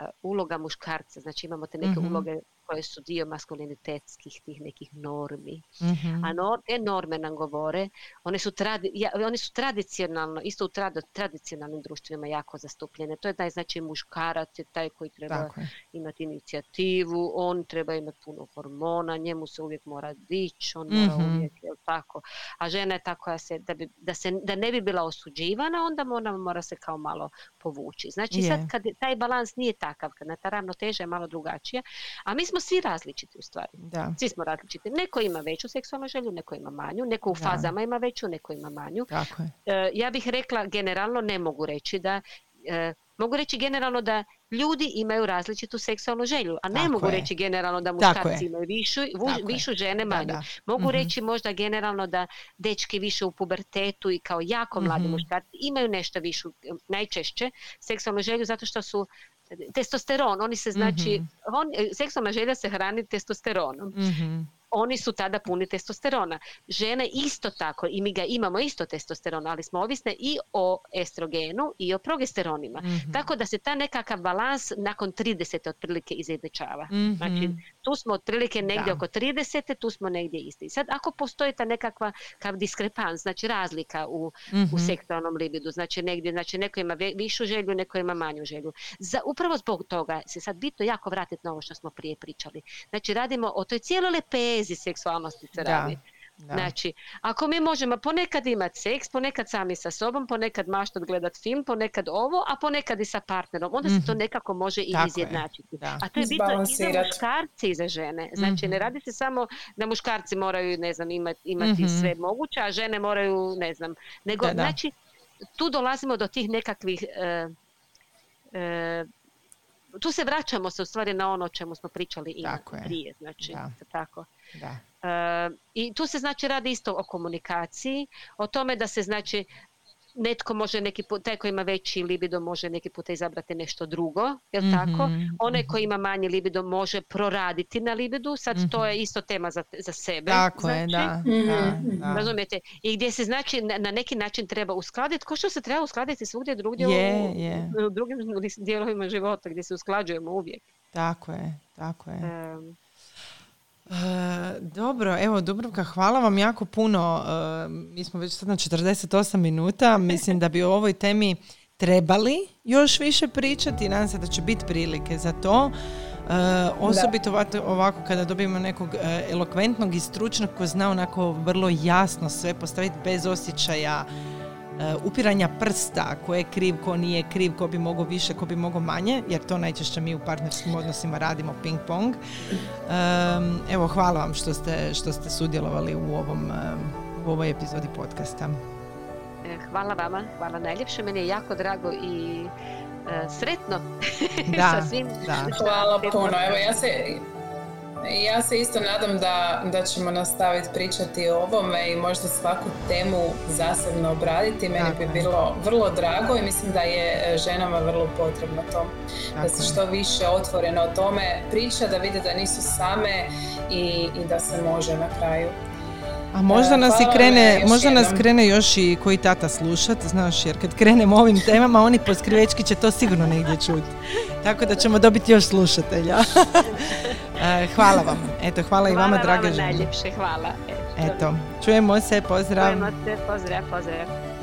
uh, uloga muškarca. Znači, imamo te neke mm-hmm. uloge koje su dio maskulinitetskih tih nekih normi. Mm-hmm. A nor, te norme nam govore, one su, tradi, ja, one su tradicionalno, isto u trad, tradicionalnim društvima jako zastupljene. To je taj, znači, muškarac je taj koji treba imati inicijativu, on treba imati puno hormona, njemu se uvijek mora dići, on mm-hmm. mora uvijek, jel tako. A žena je ta koja se, da, bi, da, se, da ne bi bila osuđivana, onda ona mora se kao malo povući. Znači, yeah. sad kad taj balans nije takav, kad ta ravnoteža je malo drugačija, a mi smo svi različiti u stvari. Da. Svi smo različiti. Neko ima veću seksualnu želju, neko ima manju, neko u da. Fazama ima veću, neko ima manju. Tako je. E, ja bih rekla generalno, ne mogu reći da, e, mogu reći generalno da ljudi imaju različitu seksualnu želju, a ne tako mogu je. Reći generalno da muškarci imaju višu, višu žene manju. Da, da. Mogu mm-hmm. reći možda generalno da dečki više u pubertetu i kao jako mladi mm-hmm. muškarci imaju nešto višu, najčešće seksualnu želju zato što su testosteron, oni se znači, mm-hmm. on, seksualna želja se hrani testosteronom. Mm-hmm. Oni su tada puni testosterona. Žene isto tako, i mi ga imamo isto testosteron, ali smo ovisne i o estrogenu i o progesteronima. Mm-hmm. Tako da se ta nekakav balans nakon trideset otprilike izjednačava. Mm-hmm. Znači, tu smo otprilike negdje da. Oko trideset, tu smo negdje isti. Sad, ako postoji ta nekakva diskrepans, znači razlika u, mm-hmm. u seksualnom libidu, znači negdje, znači neko ima višu želju, neko ima manju želju. Za, upravo zbog toga se sad bitno jako vratiti na ovo što smo prije pričali. Znači, radimo o toj cijeloj lepezi i seksualnosti se radi. Da. Znači, ako mi možemo ponekad imati seks, ponekad sami sa sobom, ponekad maštat gledati film, ponekad ovo, a ponekad i sa partnerom, onda mm-hmm. se to nekako može i izjednačiti. A to je bitno i za muškarci i za žene. Znači, mm-hmm. ne radi se samo da muškarci moraju, ne znam, imati, imati mm-hmm. sve moguće, a žene moraju, ne znam, nego, da, da. Znači, tu dolazimo do tih nekakvih e, e, tu se vraćamo se u stvari na ono o čemu smo pričali i prije. Znači, da. Tako. Da. E, i tu se znači radi isto o komunikaciji, o tome da se znači netko može neki put, taj koji ima veći libido može neki puta izabrati nešto drugo, jel mm-hmm, tako? Onaj koji ima manji libido može proraditi na libidu, sad mm-hmm, to je isto tema za, za sebe. Tako znači, je, da. Mm-hmm. Da, da. Razumijete? I gdje se znači na, na neki način treba uskladiti, ko što se treba uskladiti svugdje drugdje yeah, u, yeah. u drugim dijelovima života gdje se usklađujemo uvijek. Tako je, tako je. Um, E, dobro, evo Dubravka, hvala vam jako puno. E, mi smo već sad na četrdeset osam minuta. Mislim da bi o ovoj temi trebali još više pričati. Nadam se da će biti prilike za to. E, osobito ovako, ovako kada dobijemo nekog e, elokventnog i stručnog koji zna onako vrlo jasno sve postaviti bez osjećaja e, upiranja prsta, ko je kriv, ko nije kriv, ko bi mogao više, ko bi mogao manje, jer to najčešće mi u partnerskim odnosima radimo ping-pong. Um, evo, hvala vam što ste, što ste sudjelovali u, ovom, u ovoj epizodi podcasta. Hvala vama, hvala najljepše, meni je jako drago i uh, sretno. Da, sa svim, da. Hvala puno. Evo, ja se... Ja se isto nadam da, da ćemo nastaviti pričati o ovome i možda svaku temu zasebno obraditi. Meni dakle. bi bilo vrlo drago i mislim da je ženama vrlo potrebno to. Dakle. Da se što više otvoreno o tome priča, da vide da nisu same i, i da se može na kraju. A možda nas i krene, možda nas krene još i koji tata slušat, znaš, jer kad krenemo ovim temama, oni poskrivečki će to sigurno negdje čuti. Tako da ćemo dobiti još slušatelja. Hvala vam. Eto, hvala, hvala i vama, drage žene. Hvala vam najljepše, hvala. Eto, čujemo se, pozdrav. Čujemo se, pozdrav, pozdrav.